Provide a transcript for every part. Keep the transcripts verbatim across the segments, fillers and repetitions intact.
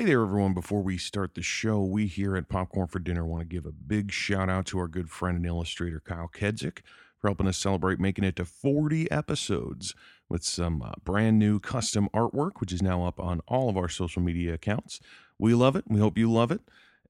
Hey there, everyone. Before we start the show, we here at Popcorn for Dinner want to give a big shout out to our good friend and illustrator, Kyle Kedzik, for helping us celebrate making it to forty episodes with some uh, brand new custom artwork, which is now up on all of our social media accounts. We love it. We hope you love it.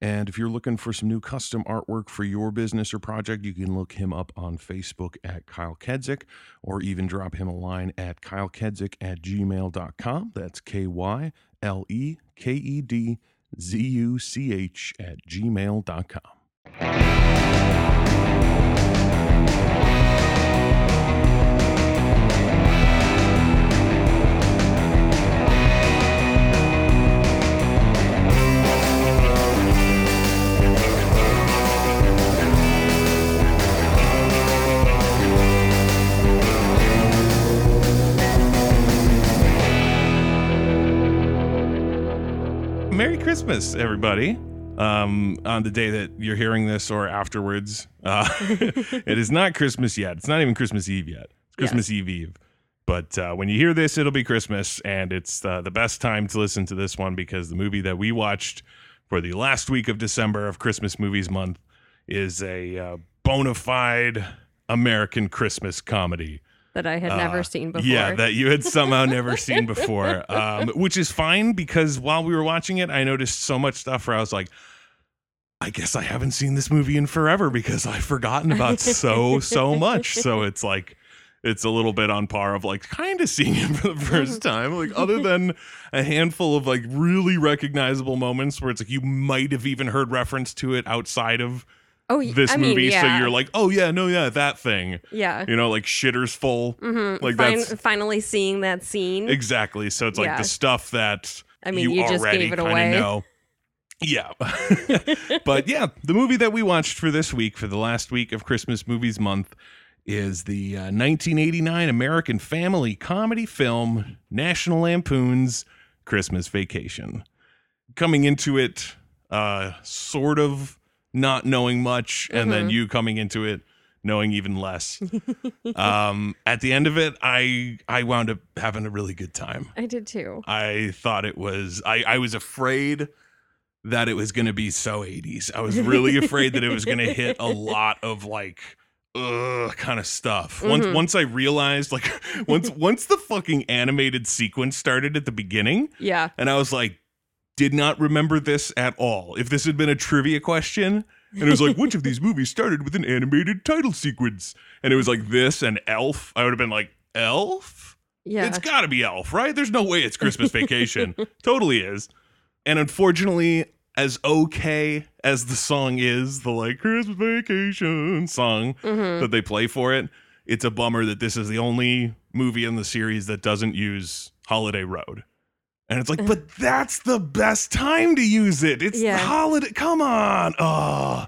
And if you're looking for some new custom artwork for your business or project, you can look him up on Facebook at Kyle Kedzik, or even drop him a line at kylekedzik at gmail dot com. That's K Y L E K E D Z U C H at gmail dot com. Merry Christmas, everybody, um, on the day that you're hearing this or afterwards. Uh, it is not Christmas yet. It's not even Christmas Eve yet. It's Christmas yeah. Eve Eve. But uh, when you hear this, it'll be Christmas, and it's uh, the best time to listen to this one because the movie that we watched for the last week of December of Christmas Movies Month is a uh, bona fide American Christmas comedy. That I had uh, never seen before. Yeah, that you had somehow never seen before, um, which is fine because while we were watching it, I noticed so much stuff where I was like, I guess I haven't seen this movie in forever because I've forgotten about so, so much. So it's like, it's a little bit on par of like kind of seeing it for the first time, like other than a handful of like really recognizable moments where it's like you might have even heard reference to it outside of Oh, this I mean, movie, yeah. So you're like, oh yeah, no, yeah, that thing, yeah, you know, like Shitter's Full, mm-hmm. like fin- that's finally seeing that scene, exactly. So it's like yeah. the stuff that I mean, you, you just already kind of know, yeah. But yeah, the movie that we watched for this week, for the last week of Christmas Movies Month, is the uh, nineteen eighty-nine American family comedy film National Lampoon's Christmas Vacation. Coming into it, uh, sort of. Not knowing much, and mm-hmm. then you coming into it knowing even less. um, at the end of it, I I wound up having a really good time. I did too. I thought it was, I, I was afraid that it was going to be so eighties. I was really afraid that it was going to hit a lot of like, ugh, kind of stuff. Mm-hmm. Once once I realized, like, once once the fucking animated sequence started at the beginning, yeah, and I was like, did not remember this at all. If this had been a trivia question, and it was like, which of these movies started with an animated title sequence? And it was like this and Elf. I would have been like, Elf? Yeah. It's got to be Elf, right? There's no way it's Christmas Vacation. Totally is. And unfortunately, as okay as the song is, the like Christmas Vacation song mm-hmm. that they play for it, it's a bummer that this is the only movie in the series that doesn't use Holiday Road. And it's like, but that's the best time to use it. It's yeah. the holiday. Come on. Oh,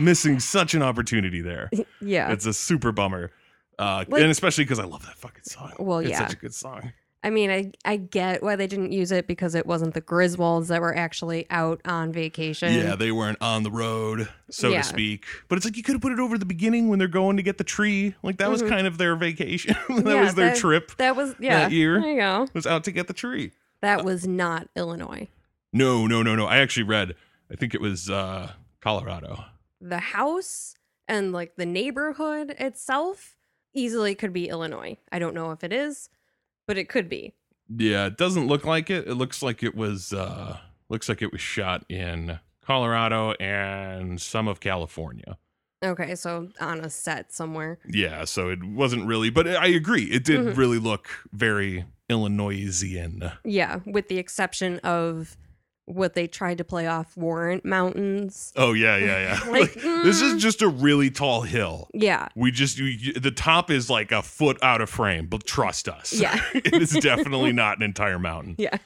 missing such an opportunity there. Yeah. It's a super bummer. Uh, like, and especially because I love that fucking song. Well, it's yeah. It's such a good song. I mean, I, I get why they didn't use it because it wasn't the Griswolds that were actually out on vacation. Yeah, they weren't on the road, so yeah. to speak. But it's like you could have put it over the beginning when they're going to get the tree. Like that mm-hmm. was kind of their vacation. that yeah, was their that, trip. That was, yeah. That year. There you go. Was out to get the tree. That was not Illinois. No, no, no, no. I actually read, I think it was uh, Colorado. The house and like the neighborhood itself easily could be Illinois. I don't know if it is, but it could be. Yeah, it doesn't look like it. It looks like it was uh, looks like it was shot in Colorado and some of California. Okay, so on a set somewhere. Yeah, so it wasn't really, but I agree. It did mm-hmm. really look very Illinoisian. Yeah, with the exception of what they tried to play off Warrant Mountains. Oh, yeah, yeah, yeah. like, like, mm. This is just a really tall hill. Yeah. We just, we, the top is like a foot out of frame, but trust us. Yeah. It is definitely not an entire mountain. Yeah.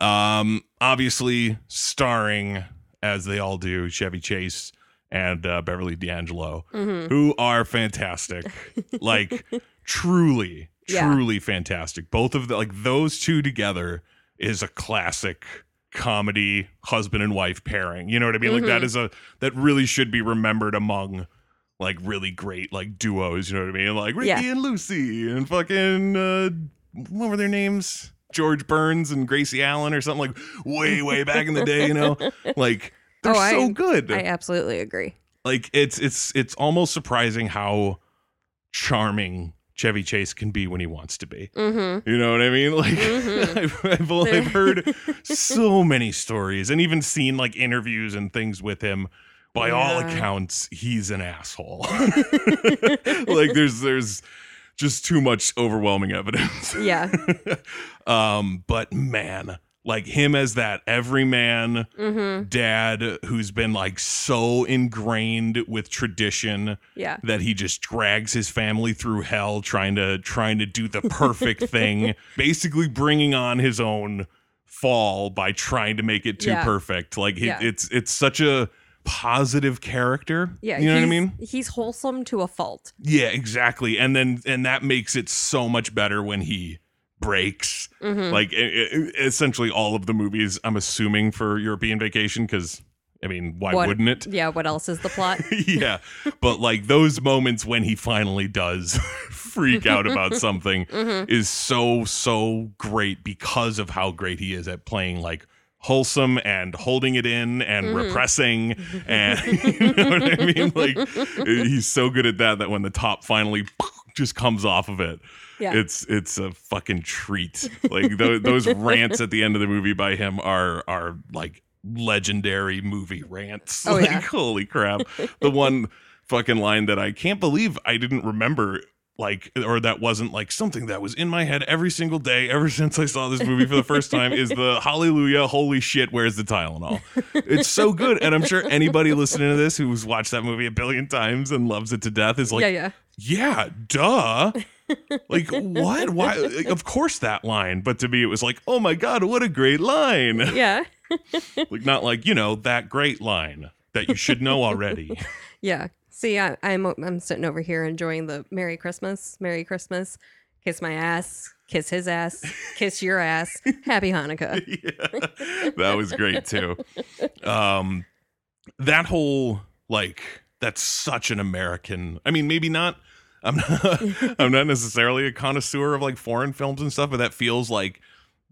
um, obviously, starring, as they all do, Chevy Chase and uh, Beverly D'Angelo, mm-hmm. who are fantastic. Like, truly, truly yeah. fantastic. Both of the, like, those two together is a classic comedy husband and wife pairing. You know what I mean? Mm-hmm. Like, that is a, that really should be remembered among, like, really great, like, duos. You know what I mean? Like, Ricky yeah. and Lucy and fucking, uh, what were their names? George Burns and Gracie Allen or something, like way, way back in the day, you know, like they're oh, so I, good. I absolutely agree. Like it's, it's, it's almost surprising how charming Chevy Chase can be when he wants to be. Mm-hmm. You know what I mean? Like mm-hmm. I've, I've, I've heard so many stories and even seen like interviews and things with him. By yeah. all accounts, he's an asshole. Like there's, there's, just too much overwhelming evidence. Yeah. um, but man, like him as that everyman mm-hmm. dad who's been like so ingrained with tradition yeah. that he just drags his family through hell trying to trying to do the perfect thing, basically bringing on his own fall by trying to make it too yeah. perfect. Like it, yeah. it's it's such a positive character. Yeah, you know what I mean? He's wholesome to a fault. Yeah, exactly. And then and that makes it so much better when he breaks. Mm-hmm. Like it, it, essentially all of the movies, I'm assuming, for European Vacation, because I mean, why what, wouldn't it? Yeah, what else is the plot? Yeah. But like those moments when he finally does freak out about something mm-hmm. is so, so great because of how great he is at playing like wholesome and holding it in and mm. repressing and you know what I mean? Like he's so good at that that when the top finally just comes off of it, yeah. it's it's a fucking treat. Like th- those rants at the end of the movie by him are are like legendary movie rants. Oh, like yeah. holy crap. The one fucking line that I can't believe I didn't remember, like, or that wasn't like something that was in my head every single day ever since I saw this movie for the first time is the hallelujah, holy shit, where's the Tylenol? It's so good. And I'm sure anybody listening to this who's watched that movie a billion times and loves it to death is like, yeah, yeah, yeah duh. Like, what? Why? Like, of course that line. But to me, it was like, oh my God, what a great line. Yeah. Like, not like, you know, that great line that you should know already. Yeah. See, I, I'm I'm sitting over here enjoying the Merry Christmas, Merry Christmas, kiss my ass, kiss his ass, kiss your ass, Happy Hanukkah. Yeah, that was great too. Um, that whole like that's such an American. I mean, maybe not. I'm not, I'm not necessarily a connoisseur of like foreign films and stuff, but that feels like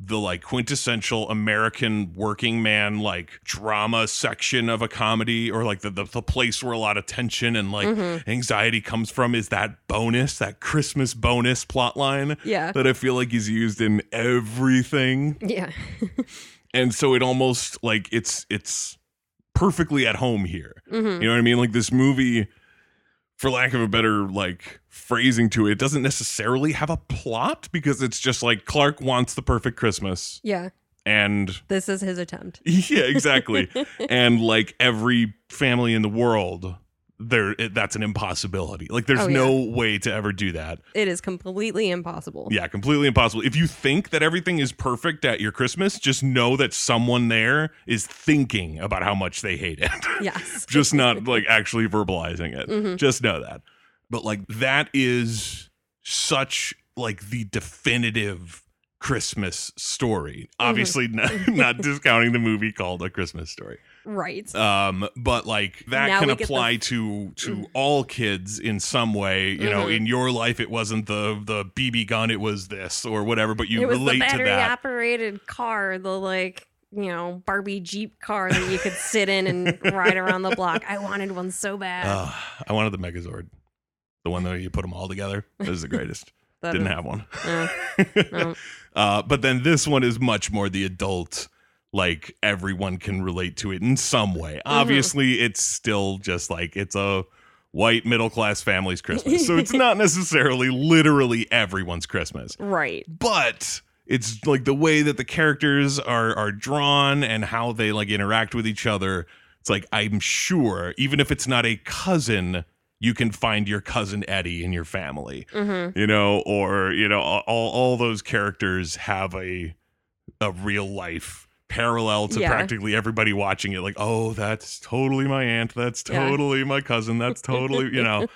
the like quintessential American working man like drama section of a comedy, or like the the, the place where a lot of tension and like mm-hmm. anxiety comes from is that bonus, that Christmas bonus plot line yeah. that I feel like is used in everything. Yeah. And so it almost like it's it's perfectly at home here. Mm-hmm. You know what I mean? Like this movie, for lack of a better like phrasing to it, it doesn't necessarily have a plot because it's just like Clark wants the perfect Christmas. Yeah. And this is his attempt. Yeah, exactly. And like every family in the world, there that's an impossibility. Like there's oh, yeah. no way to ever do that. It is completely impossible. Yeah, completely impossible. If you think that everything is perfect at your Christmas, just know that someone there is thinking about how much they hate it. Yes. Just not like actually verbalizing it. Mm-hmm. Just know that. But like that is such like the definitive Christmas story. Obviously mm-hmm. not, not discounting the movie called A Christmas Story. Right. Um, but like that now can apply the... to to mm. all kids in some way. You mm-hmm. know, in your life, it wasn't the the B B gun. It was this or whatever. But you it was relate the to that operated car, the like, you know, Barbie Jeep car that you could sit in and ride around the block. I wanted one so bad. Uh, I wanted the Megazord, the one that you put them all together. This is the greatest. Didn't is... have one. No. No. uh, but then this one is much more the adult. Like everyone can relate to it in some way. Mm-hmm. Obviously, it's still just like it's a white middle class family's Christmas. So it's not necessarily literally everyone's Christmas. Right. But it's like the way that the characters are are drawn and how they like interact with each other. It's like, I'm sure even if it's not a cousin, you can find your cousin Eddie in your family, mm-hmm. you know, or, you know, all, all those characters have a a real life parallel to yeah. practically everybody watching it, like, oh, that's totally my aunt, that's totally yeah. my cousin, that's totally you know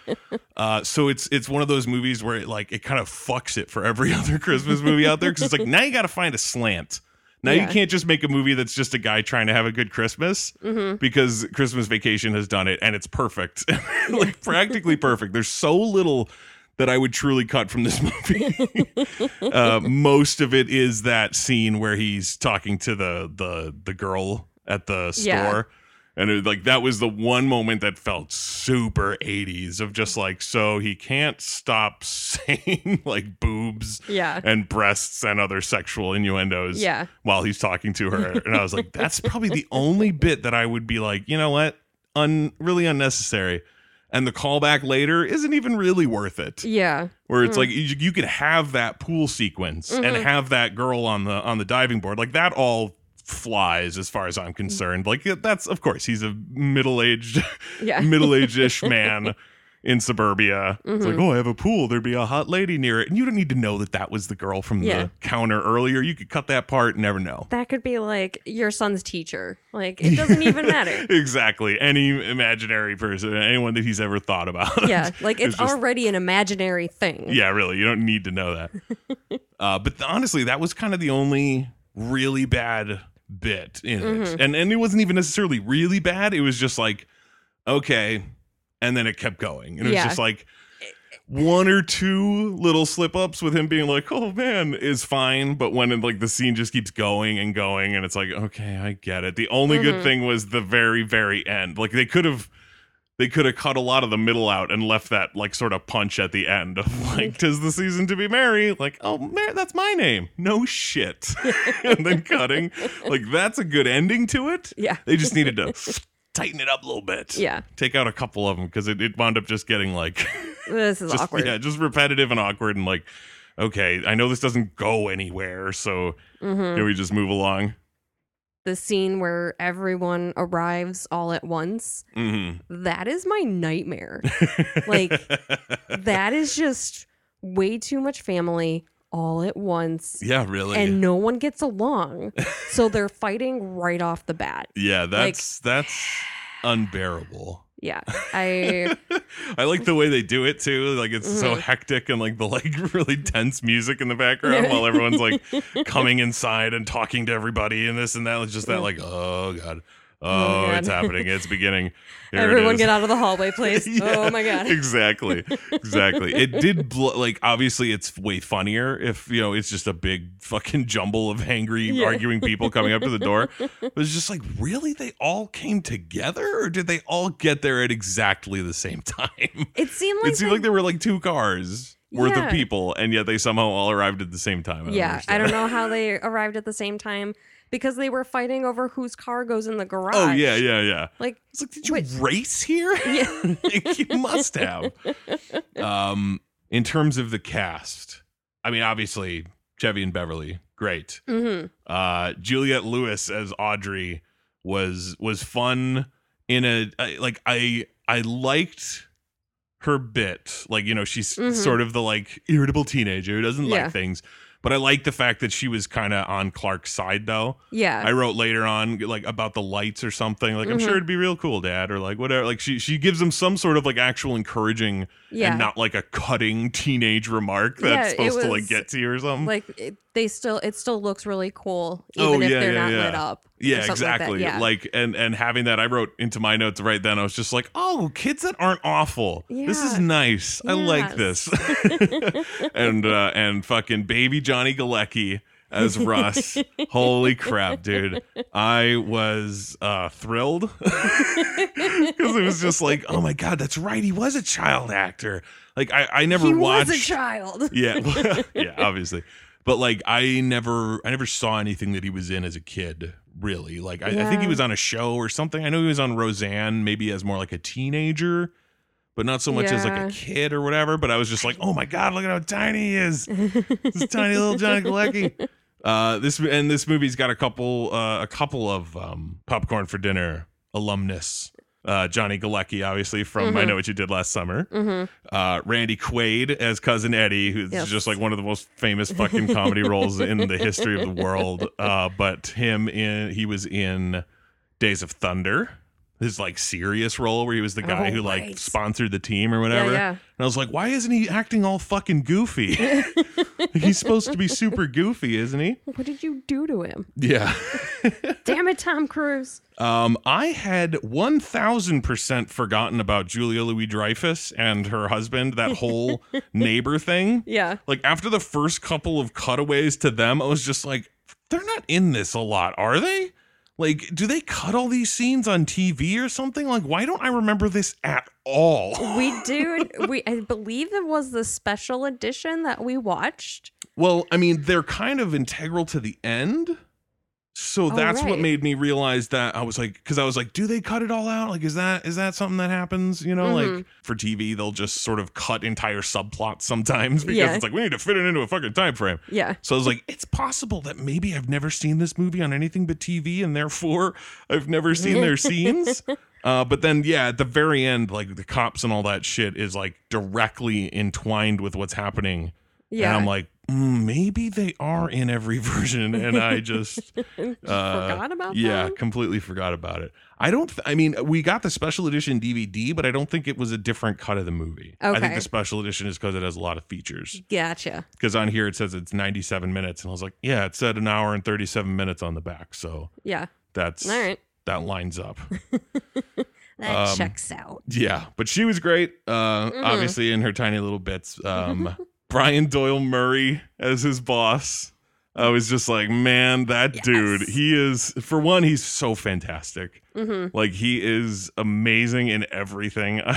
uh so it's it's one of those movies where it like it kind of fucks it for every other Christmas movie out there, because it's like now you got to find a slant now yeah. you can't just make a movie that's just a guy trying to have a good Christmas, mm-hmm. because Christmas Vacation has done it and it's perfect. Like practically perfect. There's so little that I would truly cut from this movie. uh, most of it is that scene where he's talking to the the the girl at the store. Yeah. And it, like, that was the one moment that felt super eighties of just like, so he can't stop saying like boobs yeah. and breasts and other sexual innuendos yeah. while he's talking to her. And I was like, that's probably the only bit that I would be like, you know what? Un- really unnecessary. And the callback later isn't even really worth it. Yeah. Where it's mm. like, you, you could have that pool sequence mm-hmm. and have that girl on the on the diving board. Like, that all flies as far as I'm concerned. Like, that's, of course, he's a middle-aged yeah. middle-aged-ish man in suburbia. Mm-hmm. It's like, oh, I have a pool, there'd be a hot lady near it, and you don't need to know that that was the girl from yeah. the counter earlier. You could cut that part and never know. That could be like your son's teacher. Like, it doesn't even matter. Exactly. Any imaginary person, anyone that he's ever thought about. Yeah, like, it's, it's just already an imaginary thing. Yeah, really, you don't need to know that. uh but th- honestly, that was kind of the only really bad bit in mm-hmm. it, and and it wasn't even necessarily really bad. It was just like, okay, and then it kept going, and it yeah. was just like one or two little slip ups with him being like, oh man, is fine, but when it, like, the scene just keeps going and going, and it's like, okay, I get it. The only mm-hmm. good thing was the very very end. Like, they could have They could have cut a lot of the middle out and left that, like, sort of punch at the end of, like, 'tis the season to be merry. Like, oh, man, that's my name. No shit. And then cutting. Like, that's a good ending to it. Yeah. They just needed to tighten it up a little bit. Yeah. Take out a couple of them, because it, it wound up just getting, like, this is just awkward. Yeah, just repetitive and awkward and, like, okay, I know this doesn't go anywhere, so mm-hmm. can we just move along? The scene where everyone arrives all at once, mm-hmm. that is my nightmare. Like, that is just way too much family all at once. Yeah, really. And no one gets along. So they're fighting right off the bat. Yeah, that's like, that's unbearable. Yeah, I I like the way they do it too. Like, it's mm-hmm. so hectic, and like the like really tense music in the background while everyone's like coming inside and talking to everybody and this and that. It's just that like, oh god, oh, oh god. It's happening, it's beginning. Here everyone it get out of the hallway, please. Yeah, oh my god, exactly, exactly. It did bl- like obviously it's way funnier if you know it's just a big fucking jumble of angry yeah. arguing people coming up to the door. It was just like, really, they all came together, or did they all get there at exactly the same time? It seemed like it seemed they- like there were like two cars yeah. worth of people, and yet they somehow all arrived at the same time. I yeah, I don't know how they arrived at the same time. Because they were fighting over whose car goes in the garage. Oh, yeah, yeah, yeah. Like, it's like did you what? race here? Yeah. Like, you must have. Um, in terms of the cast, I mean, obviously, Chevy and Beverly, great. Mm-hmm. Uh, Juliette Lewis as Audrey was was fun in a, I, like, I I liked her bit. Like, you know, she's mm-hmm. sort of the, like, irritable teenager who doesn't yeah. like things. But I like the fact that she was kind of on Clark's side, though. Yeah. I wrote later on, like, about the lights or something. Like, I'm mm-hmm. sure it'd be real cool, Dad, or, like, whatever. Like, she she gives him some sort of, like, actual encouraging yeah. and not, like, a cutting teenage remark that's yeah, supposed was, to, like, get to you or something. Like, it, they still, it still looks really cool, even oh, if yeah, they're yeah, not yeah. lit up. Yeah, exactly. Like, yeah. like, and and having that, I wrote into my notes right then, I was just like, oh, kids that aren't awful. Yeah. This is nice. Yes. I like this. And, uh, and fucking baby John. Johnny Galecki as Russ. Holy crap, dude. I was uh, thrilled because it was just like, oh my God, that's right. He was a child actor. Like I, I never he watched. He was a child. Yeah. Well, yeah, obviously. But like I never I never saw anything that he was in as a kid, really. Like I, yeah. I think he was on a show or something. I know he was on Roseanne, maybe as more like a teenager. But not so much yeah. as like a kid or whatever. But I was just like, oh my God, look at how tiny he is. This tiny little Johnny Galecki. Uh, this and this movie's got a couple, uh, a couple of um, Popcorn for Dinner alumnus. Uh, Johnny Galecki, obviously, from mm-hmm. I Know What You Did Last Summer. Mm-hmm. Uh, Randy Quaid as Cousin Eddie, who's yes. just like one of the most famous fucking comedy roles in the history of the world. Uh, but him in he was in Days of Thunder. his like serious role where he was the guy oh, who like right. sponsored the team or whatever. Yeah, yeah. And I was like, why isn't he acting all fucking goofy? He's supposed to be super goofy, isn't he? What did you do to him? Yeah. Damn it, Tom Cruise. Um, I had one thousand percent forgotten about Julia Louis-Dreyfus and her husband, that whole neighbor thing. Yeah. Like after the first couple of cutaways to them, I was just like, they're not in this a lot, are they? Like, do they cut all these scenes on T V or something? Like, why don't I remember this at all? We do. We I believe it was the special edition that we watched. Well, I mean, they're kind of integral to the end. So oh, that's right. what made me realize that I was like, because I was like, do they cut it all out? Like, is that is that something that happens? You know, mm-hmm. like for T V, they'll just sort of cut entire subplots sometimes because yeah. it's like, we need to fit it into a fucking time frame. Yeah. So I was like, it's possible that maybe I've never seen this movie on anything but T V and therefore I've never seen their scenes. Uh, but then, yeah, at the very end, like the cops and all that shit is like directly entwined with what's happening. Yeah. And I'm like, maybe they are in every version and I just, just uh, forgot about that. Yeah, them? completely forgot about it. I don't, th- I mean, we got the special edition D V D, but I don't think it was a different cut of the movie. Okay. I think the special edition is because it has a lot of features. Gotcha. Because on here it says it's ninety-seven minutes and I was like, yeah, it said an hour and thirty-seven minutes on the back. So yeah, that's, all right. that lines up. That um, checks out. Yeah, but she was great. Uh, mm-hmm. Obviously in her tiny little bits. Um Brian Doyle Murray as his boss. I was just like, man, that yes. dude, he is, for one, he's so fantastic. Mm-hmm. Like, he is amazing in everything. um,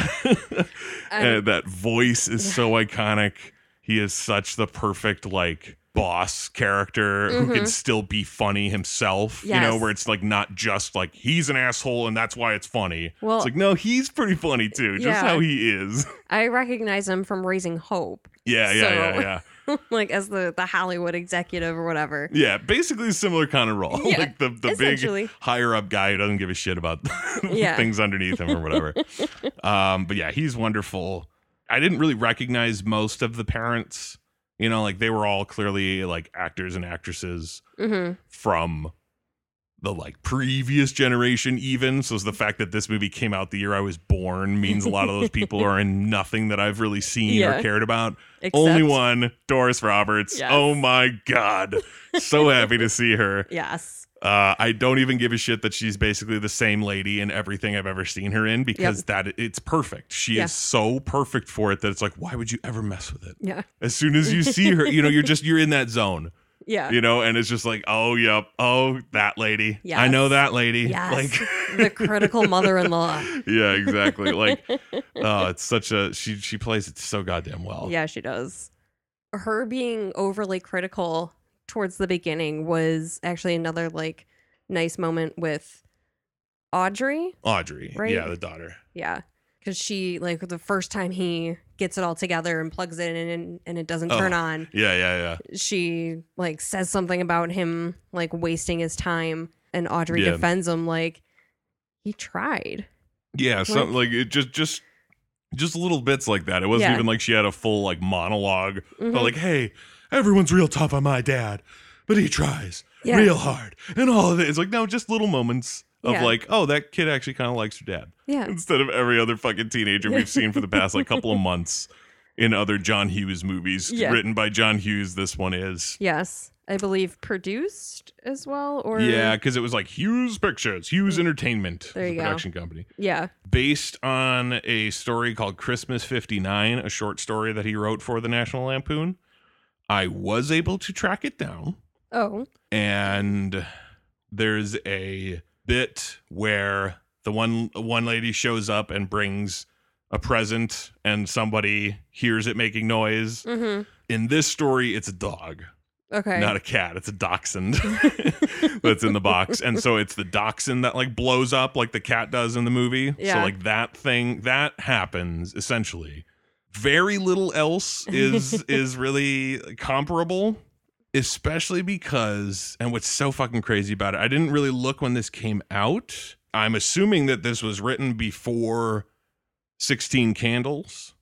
and that voice is yeah. so iconic. He is such the perfect, like, boss character mm-hmm. who can still be funny himself, yes. you know, where it's like not just like he's an asshole and that's why it's funny. Well, it's like, no, he's pretty funny too, yeah. just how he is. I recognize him from Raising Hope. Yeah, yeah, so, yeah, yeah. Like as the, the Hollywood executive or whatever. Yeah, basically a similar kind of role. Yeah, like the, the big higher up guy who doesn't give a shit about yeah. things underneath him or whatever. um, but yeah, he's wonderful. I didn't really recognize most of the parents. You know, like they were all clearly like actors and actresses mm-hmm. from the like previous generation even. So the fact that this movie came out the year I was born means a lot of those people are in nothing that I've really seen yeah. or cared about. Except only one, Doris Roberts. Yes. Oh, my God. So happy to see her. Yes. Uh, I don't even give a shit that she's basically the same lady in everything I've ever seen her in because yep. that it's perfect. She yeah. is so perfect for it that it's like, why would you ever mess with it? Yeah. As soon as you see her, you know, you're just, you're in that zone. Yeah. You know, and it's just like, oh, yep. Oh, that lady. Yes. I know that lady. Yes. Like the critical mother-in-law. Yeah, exactly. Like, uh, it's such a, she, she plays it so goddamn well. Yeah, she does. Her being overly critical towards the beginning was actually another like nice moment with Audrey. Audrey, right? Yeah, the daughter. Yeah, because she like the first time he gets it all together and plugs it in and, and it doesn't oh. turn on. Yeah, yeah, yeah. She like says something about him like wasting his time, and Audrey yeah. defends him like he tried. Yeah, like, something like it just just. Just little bits like that. It wasn't yeah. even like she had a full like monologue. Mm-hmm. But like, hey, everyone's real tough on my dad, but he tries yeah. real hard. And all of it. It's like, no, just little moments of yeah. like, oh, that kid actually kind of likes your dad. Yeah. Instead of every other fucking teenager we've seen for the past like couple of months in other John Hughes movies yeah. written by John Hughes. This one is. Yes. I believe produced as well, or yeah, because it was like Hughes Pictures, Hughes Entertainment, there you the production go. company. Yeah, based on a story called Christmas fifty-nine, a short story that he wrote for the National Lampoon. I was able to track it down. Oh, and there's a bit where the one one lady shows up and brings a present, and somebody hears it making noise. Mm-hmm. In this story, it's a dog. Okay. Not a cat. It's a dachshund that's in the box. And so it's the dachshund that like blows up like the cat does in the movie. Yeah. So like that thing that happens essentially. Very little else is is really comparable, especially because, and what's so fucking crazy about it, I didn't really look when this came out. I'm assuming that this was written before sixteen Candles.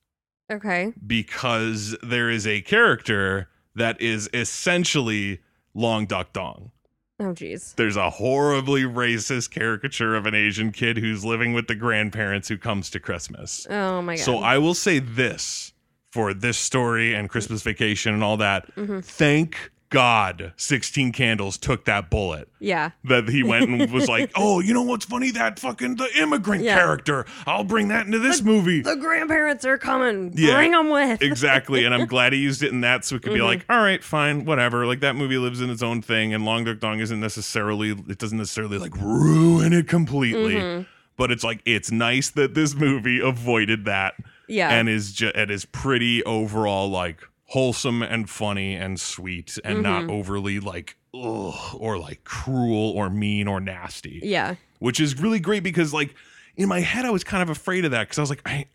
Okay. Because there is a character that is essentially Long Duck Dong. Oh, geez. There's a horribly racist caricature of an Asian kid who's living with the grandparents who comes to Christmas. Oh, my God. So I will say this for this story and Christmas Vacation and all that. Mm-hmm. Thank God sixteen Candles took that bullet. Yeah. That he went and was like, oh, you know what's funny? That fucking the immigrant yeah. character. I'll bring that into this the, movie. The grandparents are coming. Yeah, bring them with. Exactly. And I'm glad he used it in that so it could mm-hmm. be like, all right, fine, whatever. Like that movie lives in its own thing and Long Duck Dong isn't necessarily, it doesn't necessarily like ruin it completely. Mm-hmm. But it's like, it's nice that this movie avoided that. Yeah. And is just, it is pretty overall like, wholesome and funny and sweet and mm-hmm. not overly like ugh, or like cruel or mean or nasty. Yeah. Which is really great because like in my head I was kind of afraid of that because I was like, I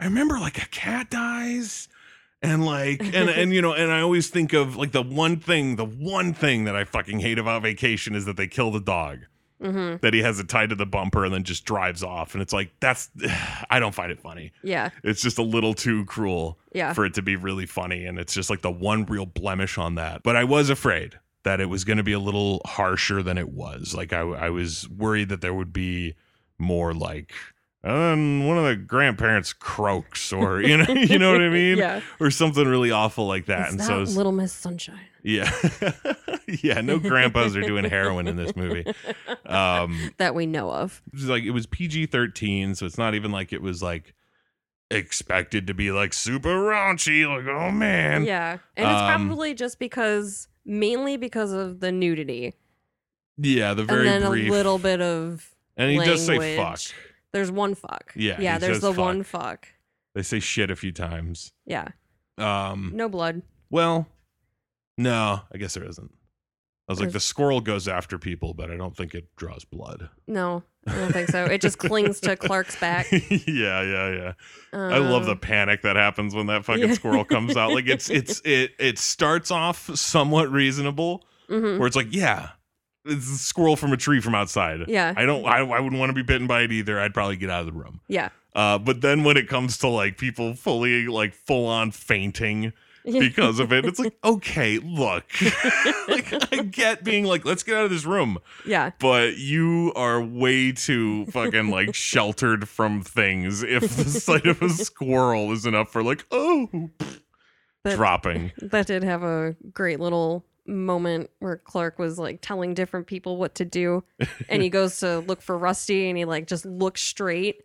I remember like a cat dies and like and and you know and I always think of like the one thing the one thing that I fucking hate about Vacation is that they kill the dog. Mm-hmm. That he has it tied to the bumper and then just drives off. And it's like, that's, I don't find it funny. Yeah. It's just a little too cruel yeah. for it to be really funny. And it's just like the one real blemish on that. But I was afraid that it was going to be a little harsher than it was. Like I, I was worried that there would be more like, and one of the grandparents croaks or, you know, you know what I mean? Yeah. Or something really awful like that. It's and not so it's, Little Miss Sunshine. Yeah. Yeah. No grandpas are doing heroin in this movie. Um, that we know of. It was like, it was P G thirteen. So it's not even like it was like expected to be like super raunchy. Like, oh man. Yeah. And it's um, probably just because mainly because of the nudity. Yeah. The very and then brief. A little bit of And he language. Does say fuck. There's one fuck. Yeah. Yeah. There's the fuck. one fuck. They say shit a few times. Yeah. Um, no blood. Well, no, I guess there isn't. I was there's... like, the squirrel goes after people, but I don't think it draws blood. No, I don't think so. It just clings to Clark's back. Yeah. Yeah. Yeah. Um, I love the panic that happens when that fucking yeah. squirrel comes out. Like it's, it's, it, it starts off somewhat reasonable mm-hmm. where it's like, yeah. It's a squirrel from a tree from outside. Yeah. I don't, I, I wouldn't want to be bitten by it either. I'd probably get out of the room. Yeah. Uh, but then when it comes to like people fully, like full on fainting because of it, it's like, okay, look, like I get being like, let's get out of this room. Yeah. But you are way too fucking like sheltered from things. If the sight of a squirrel is enough for like, oh, that, dropping. That did have a great little moment where Clark was like telling different people what to do and he goes to look for Rusty and he like just looks straight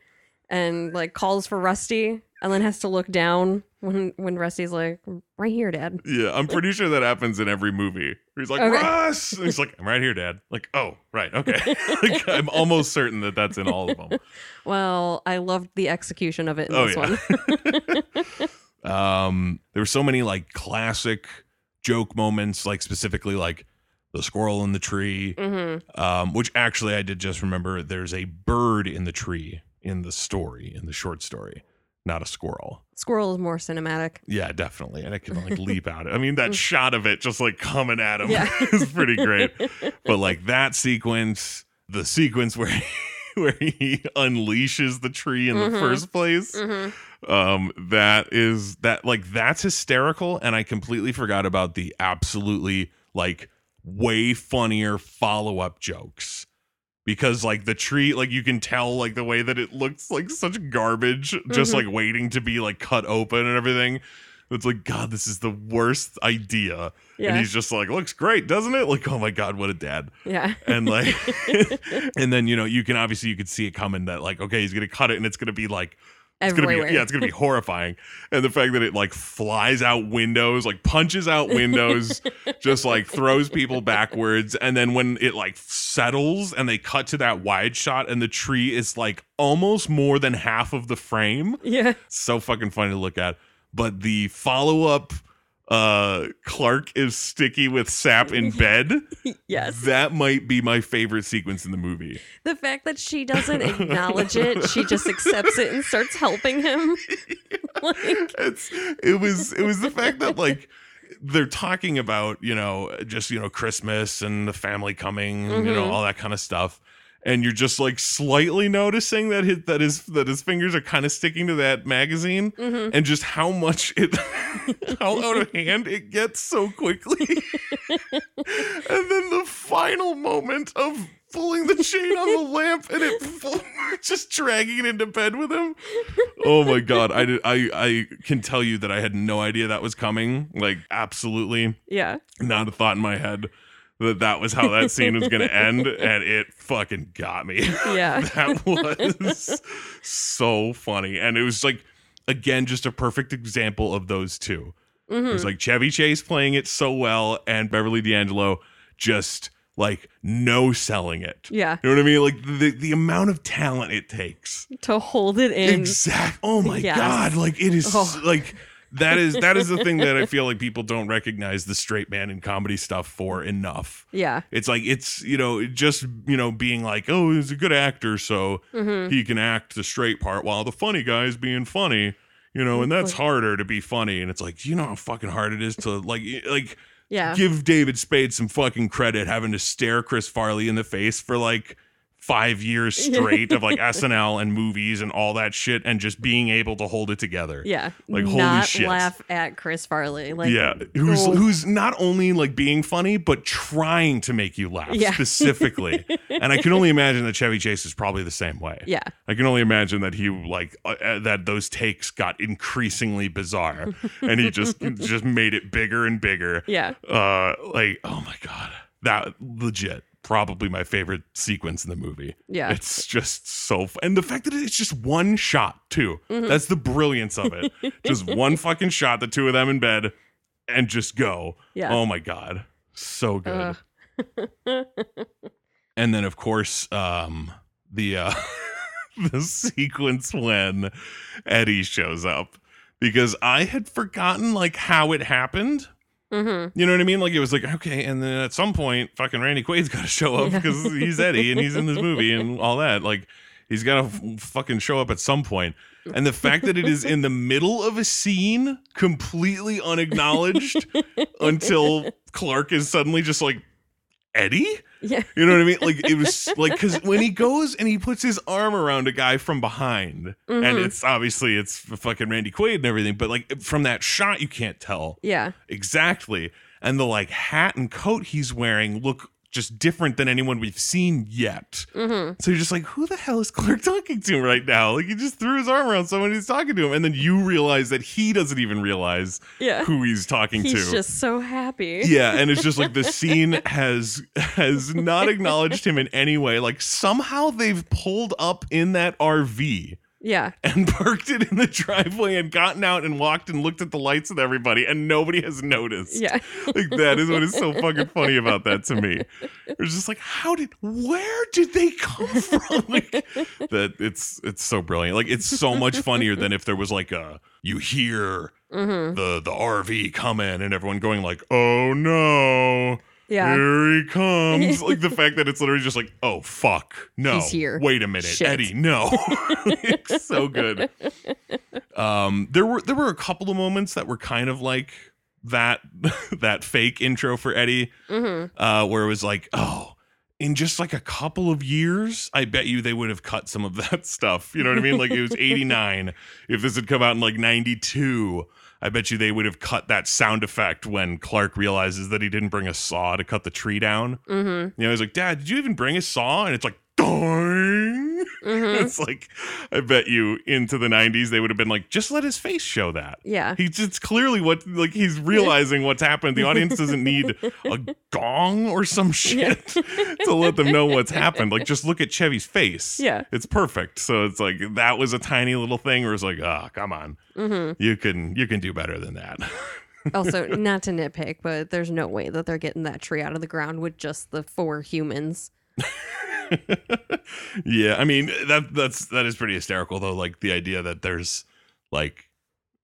and like calls for Rusty and then has to look down when when Rusty's like right here, Dad. Yeah, I'm pretty sure that happens in every movie. He's like, okay. Russ! And he's like, I'm right here, Dad. Like, oh, right, okay. Like, I'm almost certain that that's in all of them. Well, I loved the execution of it in oh, this yeah. one. um, there were so many like classic joke moments, like specifically like the squirrel in the tree, mm-hmm. um, which actually I did just remember there's a bird in the tree in the story, in the short story, not a squirrel. Squirrel is more cinematic. Yeah, definitely. And it can like leap out. I mean, that shot of it just like coming at him yeah. is pretty great. But like that sequence, the sequence where he, where he unleashes the tree in mm-hmm. the first place. Mm-hmm. Um, that is that like that's hysterical. And I completely forgot about the absolutely like way funnier follow up jokes because like the tree, like you can tell like the way that it looks like such garbage, mm-hmm. just like waiting to be like cut open and everything. It's like, God, this is the worst idea. Yeah. And he's just like, looks great, doesn't it? Like, oh my God, what a dad. Yeah. And like, and then, you know, you can obviously you could see it coming that like, okay, he's going to cut it and it's going to be like, It's gonna be, yeah, it's going to be horrifying. And the fact that it like flies out windows, like punches out windows, just like throws people backwards. And then when it like settles and they cut to that wide shot and the tree is like almost more than half of the frame. Yeah. So fucking funny to look at. But the follow up. Uh, Clark is sticky with sap in bed. Yes. That might be my favorite sequence in the movie. The fact that she doesn't acknowledge it, she just accepts it and starts helping him. Like it's, it was it was the fact that like they're talking about, you know, just, you know, Christmas and the family coming, mm-hmm. you know, all that kind of stuff. And you're just like slightly noticing that his that his that his fingers are kind of sticking to that magazine, mm-hmm. and just how much it how out of hand it gets so quickly. And then the final moment of pulling the chain on the lamp and it full, just dragging it into bed with him. Oh my God. I, did, I, I can tell you that I had no idea that was coming. Like, absolutely. Yeah. Not a thought in my head that that was how that scene was going to end, and it fucking got me. Yeah. That was so funny. And it was like, again, just a perfect example of those two. Mm-hmm. It was like Chevy Chase playing it so well and Beverly D'Angelo just like no selling it. Yeah. You know what I mean? Like the, the amount of talent it takes to hold it in. Exactly. Oh my yes. God. Like it is oh. like that is that is the thing that I feel like people don't recognize the straight man and comedy stuff for enough. Yeah. It's like it's, you know, just, you know, being like, oh, he's a good actor. So mm-hmm. he can act the straight part while the funny guy is being funny. You know, and that's harder to be funny. And it's like, you know how fucking hard it is to like, like, yeah. give David Spade some fucking credit having to stare Chris Farley in the face for like five years straight of like S N L and movies and all that shit and just being able to hold it together. Yeah. Like, holy shit. Not laugh at Chris Farley. Like, yeah. Who's oh. who's not only like being funny, but trying to make you laugh yeah. specifically. And I can only imagine that Chevy Chase is probably the same way. Yeah. I can only imagine that he like, uh, that those takes got increasingly bizarre and he just, just made it bigger and bigger. Yeah. Uh, like, oh my God. That legit. Probably my favorite sequence in the movie. Yeah. It's just so fun. And the fact that it's just one shot, too. Mm-hmm. That's the brilliance of it. Just one fucking shot, the two of them in bed, and just go. Yeah. Oh, my God. So good. Uh. And then, of course, um, the, uh, the sequence when Eddie shows up. Because I had forgotten, like, how it happened. Mm-hmm. You know what I mean? Like it was like, okay, and then at some point fucking Randy Quaid's got to show up because yeah. he's Eddie and he's in this movie and all that. Like he's got to f- fucking show up at some point. And the fact that it is in the middle of a scene, completely unacknowledged until Clark is suddenly just like, Eddie? Yeah. You know what I mean? Like it was like, because when he goes and he puts his arm around a guy from behind, mm-hmm. and it's obviously it's fucking Randy Quaid and everything, but like from that shot you can't tell. Yeah. Exactly. And the like hat and coat he's wearing look just different than anyone we've seen yet. Mm-hmm. So you're just like, who the hell is Clark talking to right now? Like he just threw his arm around someone who's talking to him, and then you realize that he doesn't even realize yeah. who he's talking he's to. He's just so happy. Yeah, and it's just like the scene has has not acknowledged him in any way. Like somehow they've pulled up in that R V. Yeah. And parked it in the driveway and gotten out and walked and looked at the lights with everybody and nobody has noticed. Yeah. Like that is what is so fucking funny about that to me. It's just like, how did, where did they come from? Like that it's, it's so brilliant. Like it's so much funnier than if there was like a, you hear mm-hmm. the, the R V coming and everyone going like, oh no. Yeah. Here he comes. Like the fact that it's literally just like, oh fuck. No. He's here. Wait a minute. Shit. Eddie, no. It's so good. Um there were there were a couple of moments that were kind of like that that fake intro for Eddie. Mm-hmm. Uh where it was like, oh, in just like a couple of years, I bet you they would have cut some of that stuff. You know what I mean? Like it was eighty-nine. If this had come out in like ninety-two. I bet you they would have cut that sound effect when Clark realizes that he didn't bring a saw to cut the tree down. Mm-hmm. You know, he's like, Dad, did you even bring a saw? And it's like, dong. Mm-hmm. It's like, I bet you into the nineties, they would have been like, just let his face show that. Yeah. He just clearly what, like he's realizing what's happened. The audience doesn't need a gong or some shit yeah. to let them know what's happened. Like just look at Chevy's face. Yeah. It's perfect. So it's like, that was a tiny little thing where it's like, oh, come on. Mm-hmm. You can, you can do better than that. Also, not to nitpick, but there's no way that they're getting that tree out of the ground with just the four humans. Yeah, I mean that that's that is pretty hysterical though, like the idea that there's like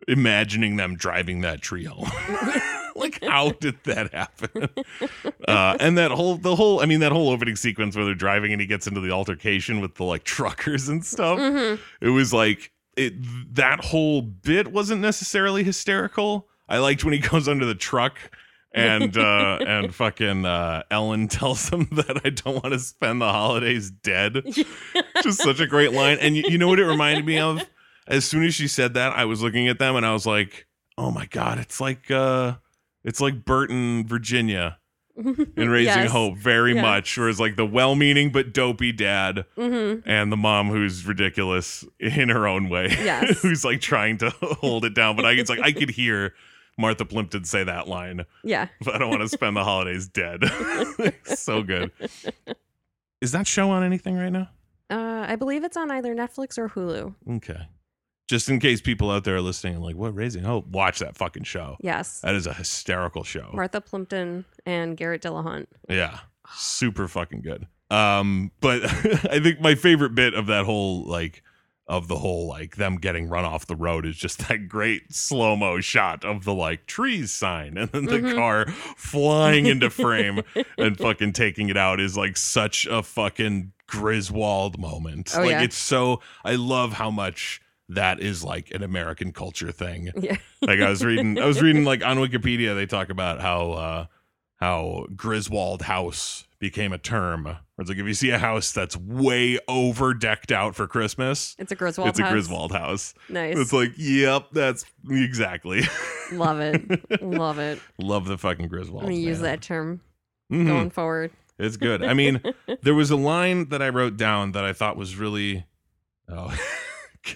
imagining them driving that tree home. Like how did that happen? Uh and that whole the whole I mean that whole opening sequence where they're driving and he gets into the altercation with the like truckers and stuff. Mm-hmm. It was like it that whole bit wasn't necessarily hysterical. I liked when he goes under the truck and uh, and fucking uh, Ellen tells him that I don't want to spend the holidays dead. Yeah. Just such a great line. And you, you know what it reminded me of? As soon as she said that, I was looking at them and I was like, oh my God, it's like uh, it's like Bert in Virginia. in Raising yes. Hope very yeah. much, whereas like the well-meaning but dopey dad mm-hmm. and the mom who's ridiculous in her own way, yes. who's like trying to hold it down. But I, it's like I could hear Martha Plimpton say that line. Yeah, but I don't want to spend the holidays dead. So good. Is that show on anything right now? Uh, I believe it's on either Netflix or Hulu. Okay. Just in case people out there are listening and like, what, Raising Hope? Watch that fucking show. Yes. That is a hysterical show. Martha Plimpton and Garrett Dillahunt. Yeah. Super fucking good. Um, but I think my favorite bit of that whole, like, of the whole, like, them getting run off the road is just that great slow-mo shot of the, like, trees sign and then the mm-hmm. car flying into frame and fucking taking it out is, like, such a fucking Griswold moment. Oh, like, yeah. It's so, I love how much that is like an American culture thing. Yeah. Like I was reading, I was reading like on Wikipedia, they talk about how, uh, how Griswold house became a term. Where it's like, if you see a house that's way over decked out for Christmas, it's a Griswold it's house. It's a Griswold house. Nice. It's like, yep, that's exactly. Love it. Love it. Love the fucking Griswold. I'm going to use that term mm-hmm. going forward. It's good. I mean, there was a line that I wrote down that I thought was really, oh,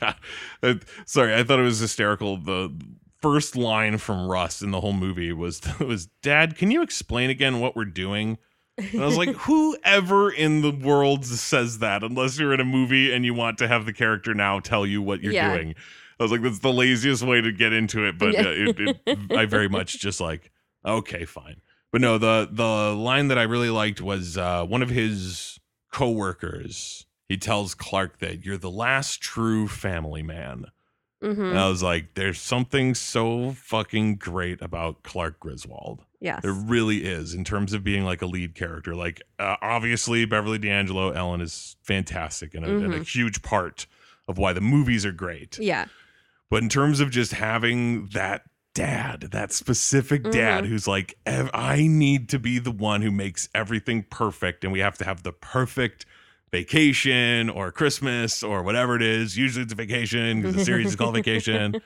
God, uh, sorry, I thought it was hysterical. The first line from Rust in the whole movie was, was Dad, can you explain again what we're doing? And I was like, whoever in the world says that, unless you're in a movie and you want to have the character now tell you what you're yeah. doing. I was like, that's the laziest way to get into it. But yeah. uh, it, it, I very much just like, okay, fine. But no, the, the line that I really liked was uh, one of his coworkers. He tells Clark that you're the last true family man. Mm-hmm. And I was like, there's something so fucking great about Clark Griswold. Yes. There really is in terms of being like a lead character. Like, uh, obviously, Beverly D'Angelo, Ellen is fantastic and a, mm-hmm. and a huge part of why the movies are great. Yeah. But in terms of just having that dad, that specific dad mm-hmm. who's like, I need to be the one who makes everything perfect. And we have to have the perfect vacation or Christmas or whatever it is. Usually it's a vacation because the series is called Vacation.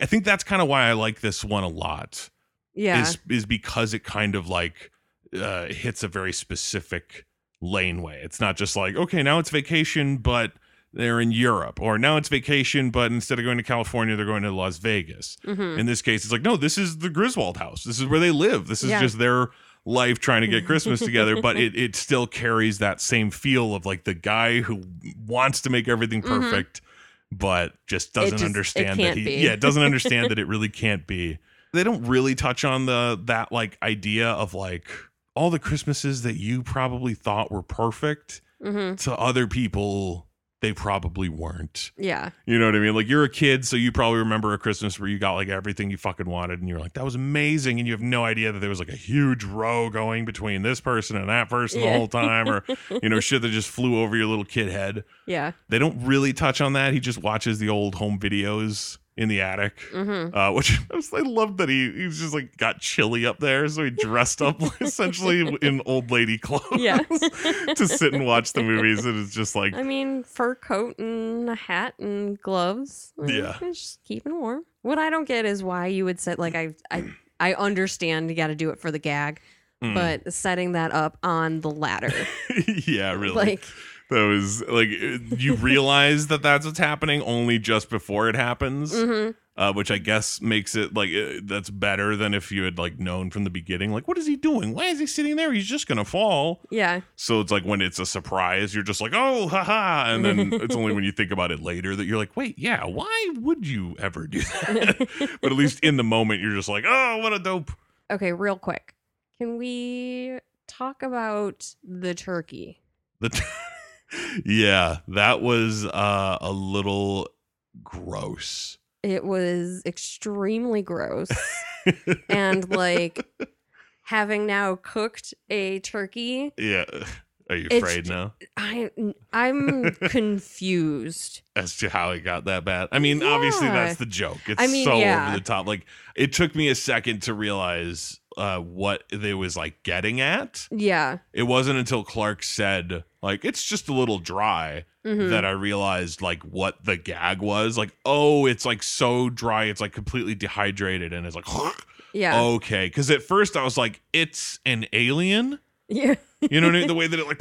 I think that's kind of why I like this one a lot. Yeah. Is, is because it kind of like uh, hits a very specific laneway. It's not just like, okay, now it's vacation, but they're in Europe, or now it's vacation, but instead of going to California, they're going to Las Vegas. Mm-hmm. In this case, it's like, no, this is the Griswold house. This is where they live. This is yeah. just their life trying to get Christmas together, but it, it still carries that same feel of like the guy who wants to make everything perfect, mm-hmm. but just doesn't just, understand that he be. yeah doesn't understand that it really can't be. They don't really touch on the that like idea of like all the Christmases that you probably thought were perfect mm-hmm. to other people. They probably weren't. Yeah. You know what I mean? Like, you're a kid, so you probably remember a Christmas where you got, like, everything you fucking wanted, and you're like, that was amazing, and you have no idea that there was, like, a huge row going between this person and that person yeah. the whole time, or, you know, shit that just flew over your little kid head. Yeah. They don't really touch on that. He just watches the old home videos in the attic, mm-hmm. uh, which I, was, I love that he he's just like got chilly up there, so he dressed up essentially in old lady clothes yeah. to sit and watch the movies. And it's just like, I mean, fur coat and a hat and gloves. Like, yeah, it's just keeping warm. What I don't get is why you would set like I I I understand you got to do it for the gag, mm. but setting that up on the ladder. yeah, really. Like. That was like, you realize that that's what's happening only just before it happens, mm-hmm. uh, which I guess makes it like uh, that's better than if you had like known from the beginning, like, what is he doing? Why is he sitting there? He's just going to fall. Yeah. So it's like when it's a surprise, you're just like, oh, haha. And then it's only when you think about it later that you're like, wait, yeah, why would you ever do that? But at least in the moment, you're just like, oh, what a dope. Okay, real quick. Can we talk about the turkey? The turkey. Yeah, that was uh, a little gross. It was extremely gross. And like having now cooked a turkey. Yeah. Are you afraid now? I, I'm confused. As to how it got that bad. I mean, yeah. obviously that's the joke. It's I mean, so yeah. over the top. Like, it took me a second to realize uh, what they was like getting at. Yeah. It wasn't until Clark said, like, it's just a little dry mm-hmm. that I realized like what the gag was. Like, oh, it's like so dry. It's like completely dehydrated. And it's like, Yeah. Okay. Because at first I was like, it's an alien. Yeah. You know what I mean? The way that it like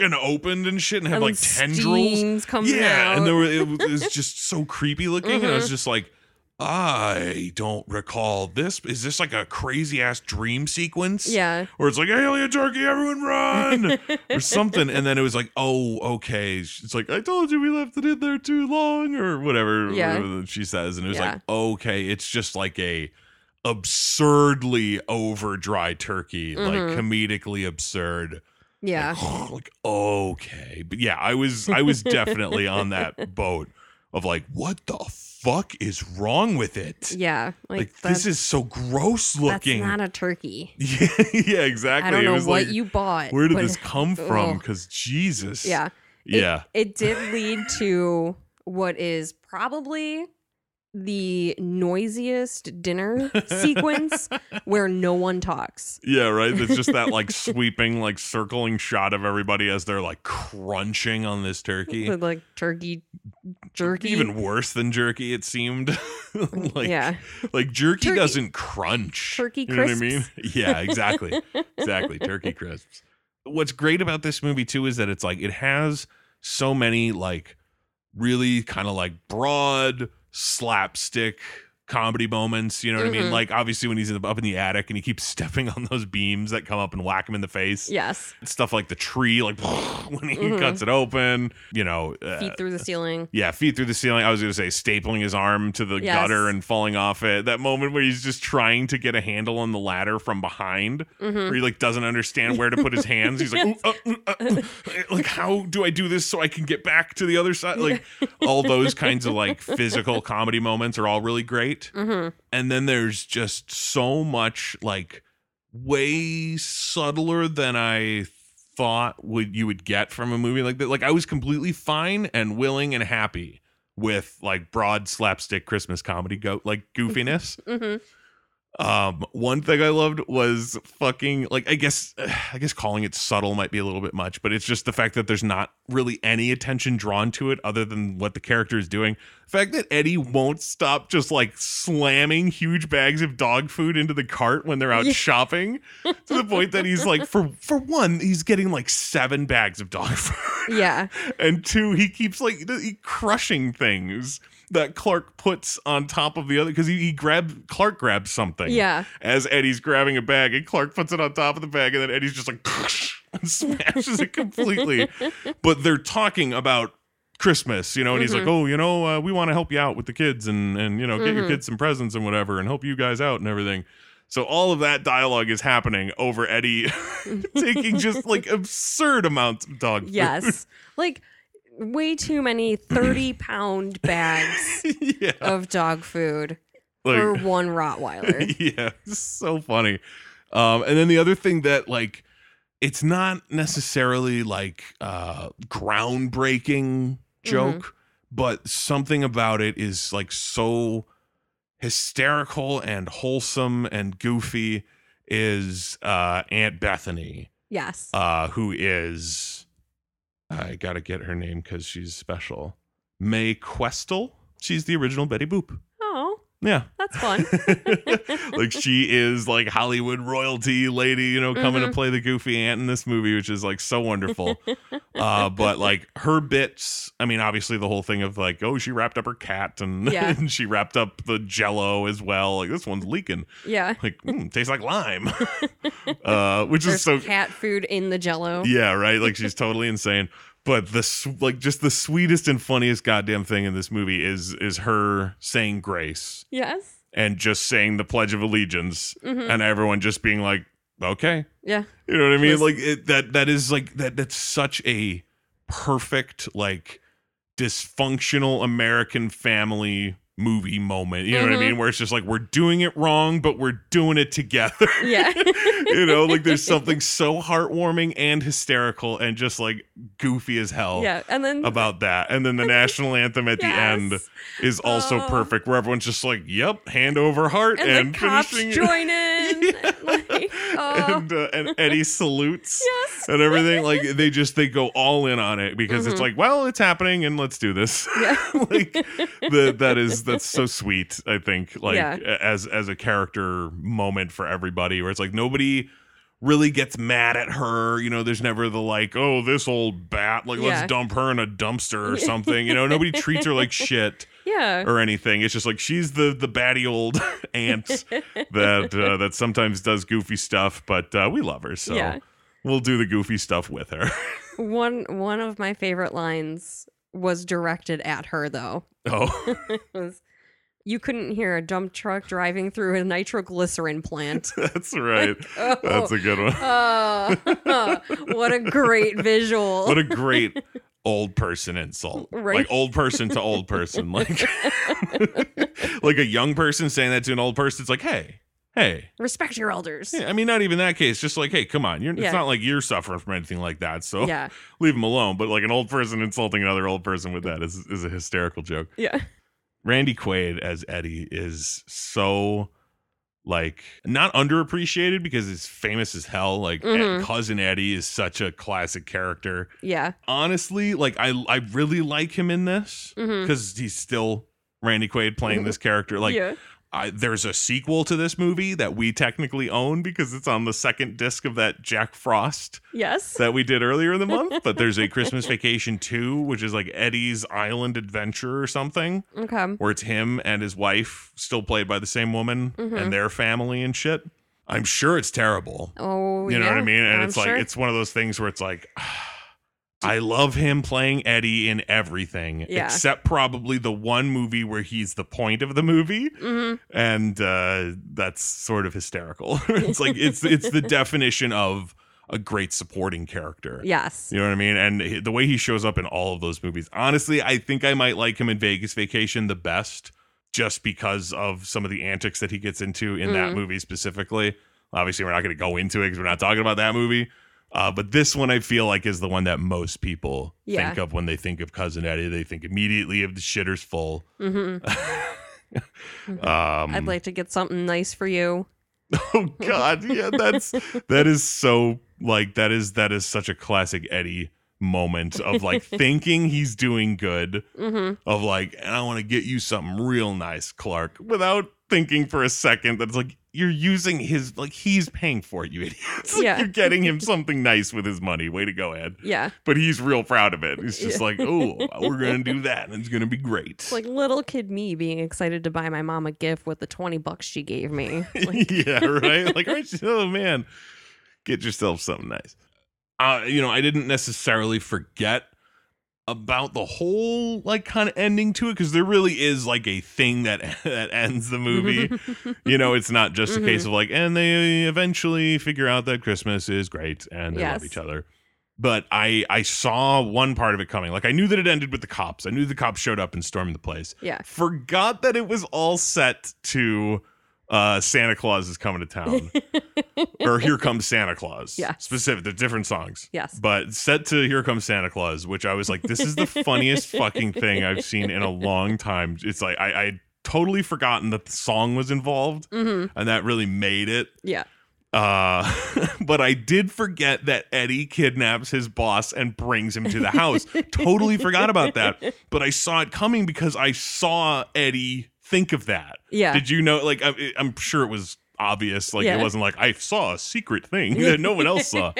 and opened and shit and had and like tendrils. Yeah. Out. And there were, it was just so creepy looking. Mm-hmm. And I was just like, I don't recall this. Is this like a crazy ass dream sequence? Yeah. Where it's like, alien turkey, everyone run or something. And then it was like, oh, okay. It's like, I told you we left it in there too long or whatever, yeah. whatever she says. And it was yeah. like, okay. It's just like a absurdly over dry turkey, mm-hmm. like comedically absurd. Yeah. Like, like, okay. But yeah, I was, I was definitely on that boat of like, what the fuck is wrong with it? Yeah. Like, like this is so gross looking. That's not a turkey. Yeah, yeah, exactly. I don't know it was what like, you bought. Where did but, this come from? Because Jesus. Yeah. Yeah. It, it did lead to what is probably the noisiest dinner sequence where no one talks. Yeah, right? It's just that like sweeping, like circling shot of everybody as they're like crunching on this turkey. With, like turkey jerky. Even worse than jerky, it seemed. like, yeah. Like jerky turkey. Doesn't crunch. Turkey crisps. You know what I mean? Yeah, exactly. exactly. Turkey crisps. What's great about this movie too is that it's like it has so many like really kind of like broad slapstick comedy moments, you know what mm-hmm. I mean? Like obviously when he's in the, up in the attic and he keeps stepping on those beams that come up and whack him in the face. Yes. Stuff like the tree, like when he mm-hmm. cuts it open, you know. Uh, feet through the ceiling. Yeah, feet through the ceiling. I was going to say stapling his arm to the yes. gutter and falling off it. That moment where he's just trying to get a handle on the ladder from behind mm-hmm. where he like doesn't understand where to put his hands. He's like, ooh, uh, ooh, uh, ooh. Like how do I do this so I can get back to the other side? Like all those kinds of like physical comedy moments are all really great. Mm-hmm. And then there's just so much like way subtler than I thought would you would get from a movie like that. Like I was completely fine and willing and happy with like broad slapstick Christmas comedy go like goofiness. Mm-hmm. Um, one thing I loved was fucking like I guess I guess calling it subtle might be a little bit much, but it's just the fact that there's not really any attention drawn to it other than what the character is doing. The fact that Eddie won't stop just like slamming huge bags of dog food into the cart when they're out yeah. shopping to the point that he's like for for one he's getting like seven bags of dog food. Yeah. And two, he keeps like he crushing things that Clark puts on top of the other because he, he grabbed Clark grabs something yeah as Eddie's grabbing a bag and Clark puts it on top of the bag and then Eddie's just like and smashes it completely but they're talking about Christmas, you know, and mm-hmm. he's like, oh, you know, uh, we want to help you out with the kids and and you know get mm-hmm. your kids some presents and whatever and help you guys out and everything. So all of that dialogue is happening over Eddie taking just like absurd amounts of dog yes food. Like way too many thirty pound bags yeah. of dog food like, for one Rottweiler. Yeah, it's so funny. Um, and then the other thing that, like, it's not necessarily like uh, groundbreaking joke, mm-hmm. but something about it is like so hysterical and wholesome and goofy is uh, Aunt Bethany. Yes. Uh, who is. I gotta get her name because she's special. May Questel. She's the original Betty Boop. Oh, yeah, that's fun. Like she is like Hollywood royalty lady, you know, coming mm-hmm. to play the goofy aunt in this movie, which is like so wonderful. Uh, but like her bits. I mean, obviously the whole thing of like, oh, she wrapped up her cat and, yeah. and she wrapped up the Jell-O as well. Like this one's leaking. Yeah, like mm, tastes like lime. uh, which There's is so cat food in the Jell-O. Yeah, right. Like she's totally insane. But the like, just the sweetest and funniest goddamn thing in this movie is is her saying grace. Yes. And just saying the Pledge of Allegiance, mm-hmm. and everyone just being like, okay, yeah, you know what I mean? Yes. Like it, that that is like that that's such a perfect like dysfunctional American family movie moment, you know mm-hmm. what I mean, where it's just like we're doing it wrong but we're doing it together. Yeah. You know, like there's something so heartwarming and hysterical and just like goofy as hell yeah and then about that. And then the national anthem at yes. the end is also oh. perfect, where everyone's just like, yep, hand over heart, and, and the cops finishing join in. and, like, oh. and, uh, and Eddie salutes yes. and everything. Like they just they go all in on it because mm-hmm. it's like, well, it's happening and let's do this. Yeah. Like the, that is that's so sweet. I think like yeah. as as a character moment for everybody where it's like nobody really gets mad at her. You know, there's never the like, oh, this old bat, like yeah. let's dump her in a dumpster or something. You know, nobody treats her like shit yeah. or anything. It's just like she's the the batty old aunt that uh, that sometimes does goofy stuff, but uh, we love her. So yeah. we'll do the goofy stuff with her. one one of my favorite lines was directed at her, though. Oh. It was, you couldn't hear a dump truck driving through a nitroglycerin plant. That's right. Like, oh, that's a good one. Uh, what a great visual. What a great old person insult. Right? Like old person to old person. Like, like a young person saying that to an old person. It's like, hey, hey. Respect your elders. Yeah, I mean, not even that case. Just like, hey, come on. You're, yeah. It's not like you're suffering from anything like that. So yeah. leave them alone. But like an old person insulting another old person with that is, is a hysterical joke. Yeah. Randy Quaid as Eddie is so, like, not underappreciated because he's famous as hell. Like, mm-hmm. Ed, Cousin Eddie is such a classic character. Yeah. Honestly, like, I, I really like him in this because mm-hmm. he's still Randy Quaid playing mm-hmm. this character. Like, yeah. I, there's a sequel to this movie that we technically own because it's on the second disc of that Jack Frost yes. that we did earlier in the month. But there's a Christmas Vacation Two, which is like Eddie's Island Adventure or something. Okay. Where it's him and his wife, still played by the same woman, mm-hmm. and their family and shit. I'm sure it's terrible. Oh, you know yeah. what I mean? And I'm it's sure. like, it's one of those things where it's like, I love him playing Eddie in everything, yeah. except probably the one movie where he's the point of the movie. Mm-hmm. And uh, that's sort of hysterical. It's like it's it's the definition of a great supporting character. Yes. You know what I mean? And the way he shows up in all of those movies. Honestly, I think I might like him in Vegas Vacation the best just because of some of the antics that he gets into in mm-hmm. that movie specifically. Obviously, we're not going to go into it because we're not talking about that movie. Uh, but this one I feel like is the one that most people yeah. think of when they think of Cousin Eddie. They think immediately of the shitter's full. Mm-hmm. um, I'd like to get something nice for you. Oh God, yeah, that's that is so like that is that is such a classic Eddie moment of like thinking he's doing good, mm-hmm. of like, and I want to get you something real nice, Clark, without thinking for a second that it's like. You're using his, like, he's paying for it, you idiots. Like, yeah. You're getting him something nice with his money. Way to go, Ed. Yeah. But he's real proud of it. He's just yeah. like, oh, we're going to do that, and it's going to be great. It's like little kid me being excited to buy my mom a gift with the twenty bucks she gave me. Like- yeah, right? Like, oh, man, get yourself something nice. Uh, you know, I didn't necessarily forget about the whole like kind of ending to it because there really is like a thing that that ends the movie. You know, it's not just mm-hmm. a case of like, and they eventually figure out that Christmas is great and they yes. love each other. But I I saw one part of it coming. Like I knew that it ended with the cops. I knew the cops showed up and stormed the place. Yeah. Forgot that it was all set to uh Santa Claus is coming to town. Or Here Comes Santa Claus. Yeah. Specific. They're different songs. Yes. But set to Here Comes Santa Claus, which I was like, this is the funniest fucking thing I've seen in a long time. It's like I I'd totally forgotten that the song was involved mm-hmm. and that really made it. Yeah. Uh, but I did forget that Eddie kidnaps his boss and brings him to the house. Totally forgot about that. But I saw it coming because I saw Eddie think of that. Yeah. Did you know? Like, I'm, I'm sure it was obvious. Like, yeah. It wasn't like I saw a secret thing that no one else saw.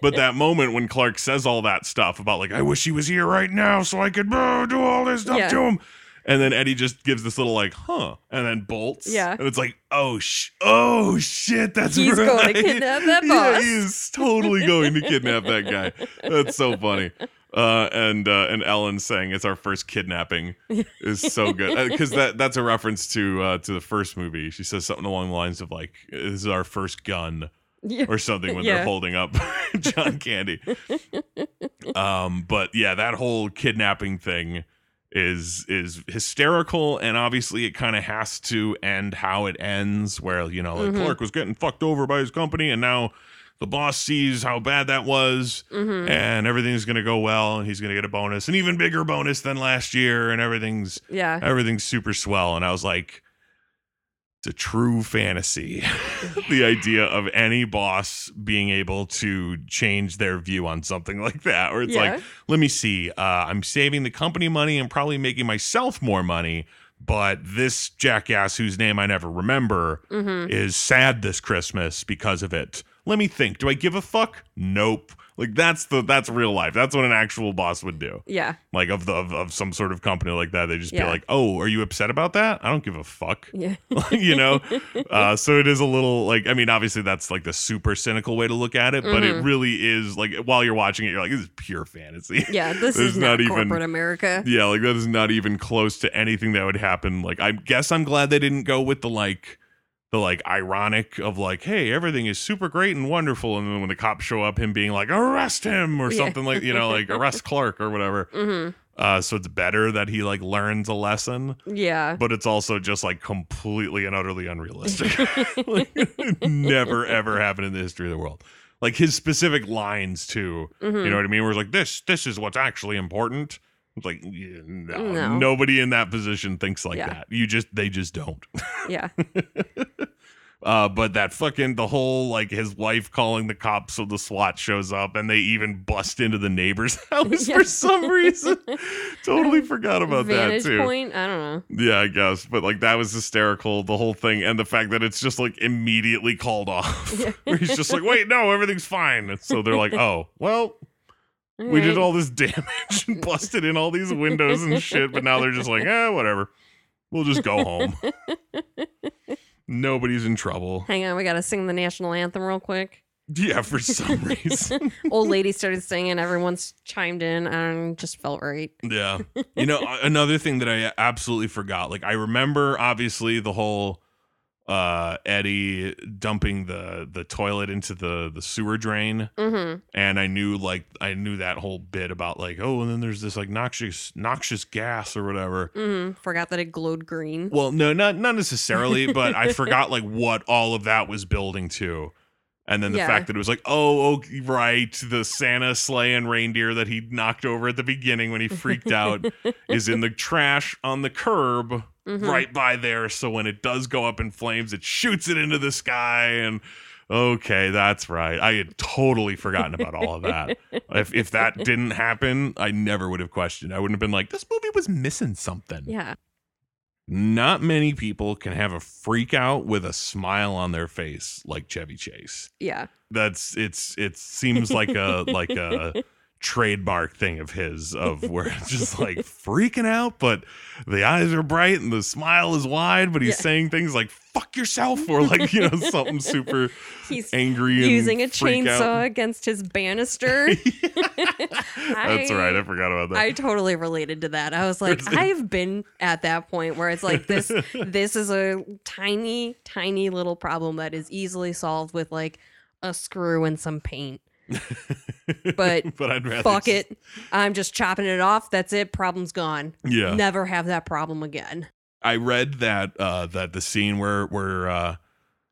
But that moment when Clark says all that stuff about like, I wish he was here right now so I could uh, do all this stuff yeah. to him. And then Eddie just gives this little like, huh, and then bolts. Yeah. And it's like, oh, sh- oh shit, that's he's right. He's going to kidnap that boss. Yeah, he's totally going to kidnap that guy. That's so funny. Uh, and uh, and Ellen saying it's our first kidnapping is so good. Because that that's a reference to uh, to the first movie. She says something along the lines of like, this is our first gun. Yeah. Or something when yeah. they're holding up John Candy. um, But yeah, that whole kidnapping thing. is is hysterical, and obviously it kind of has to end how it ends where, you know, like mm-hmm. Clark was getting fucked over by his company and now the boss sees how bad that was mm-hmm. and everything's gonna go well and he's gonna get a bonus, an even bigger bonus than last year, and everything's yeah everything's super swell. And I was like, It's a true fantasy. The idea of any boss being able to change their view on something like that, where it's yeah. like, let me see, uh, I'm saving the company money and probably making myself more money. But this jackass whose name I never remember mm-hmm. is sad this Christmas because of it. Let me think. Do I give a fuck? Nope. Like that's the that's real life. That's what an actual boss would do. Yeah. Like of the of, of some sort of company like that, they just yeah. be like, "Oh, are you upset about that? I don't give a fuck." Yeah. You know. Uh, so it is a little like I mean, obviously that's like the super cynical way to look at it, mm-hmm. but it really is like while you're watching it, you're like, "This is pure fantasy." Yeah. This, this is not, not even corporate America. Yeah, like that is not even close to anything that would happen. Like I guess I'm glad they didn't go with the like. The like ironic of like, hey, everything is super great and wonderful. And then when the cops show up, him being like, arrest him or yeah. something like, you know, like arrest Clark or whatever. Mm-hmm. Uh, so it's better that he like learns a lesson. Yeah. But it's also just like completely and utterly unrealistic. Like, never, ever happened in the history of the world. Like his specific lines too. Mm-hmm. You know what I mean? Where it's like this, this is what's actually important. Like no, no. Nobody in that position thinks like yeah. that. You just they just don't. Yeah. uh, but that fucking the whole like his wife calling the cops so the SWAT shows up and they even bust into the neighbor's house yeah. for some reason. Totally forgot about Vantage that too. Point? I don't know. Yeah, I guess. But like that was hysterical. The whole thing and the fact that it's just like immediately called off. Yeah. Where he's just like, wait, no, everything's fine. And so they're like, oh, well. All we right. did all this damage and busted in all these windows and shit, but now they're just like, eh, whatever. We'll just go home. Nobody's in trouble. Hang on, we got to sing the national anthem real quick. Yeah, for some reason. Old lady started singing, everyone's chimed in, and just felt right. Yeah. You know, another thing that I absolutely forgot, like I remember, obviously, the whole... Uh, Eddie dumping the, the toilet into the, the sewer drain. Mm-hmm. And I knew like, I knew that whole bit about like, oh, and then there's this like noxious, noxious gas or whatever. Mm-hmm. Forgot that it glowed green. Well, no, not, not necessarily, but I forgot like what all of that was building to. And then the yeah. fact that it was like, oh, okay, right, the Santa sleigh and reindeer that he knocked over at the beginning when he freaked out is in the trash on the curb mm-hmm. right by there. So when it does go up in flames, it shoots it into the sky. And okay, that's right. I had totally forgotten about all of that. If if that didn't happen, I never would have questioned. I wouldn't have been like, this movie was missing something. Yeah. Not many people can have a freak out with a smile on their face like Chevy Chase. Yeah. That's it's it seems like a like a trademark thing of his of where it's just like freaking out, but the eyes are bright and the smile is wide, but he's yeah. saying things like fuck yourself or like, you know, something super he's angry and using a chainsaw out. Against his banister. That's I, right. I forgot about that. I totally related to that. I was like, I've been at that point where it's like this this is a tiny, tiny little problem that is easily solved with like a screw and some paint. But, but I'd rather fuck just... it. I'm just chopping it off. That's it. Problem's gone. Yeah. Never have that problem again. I read that uh, that the scene where where uh,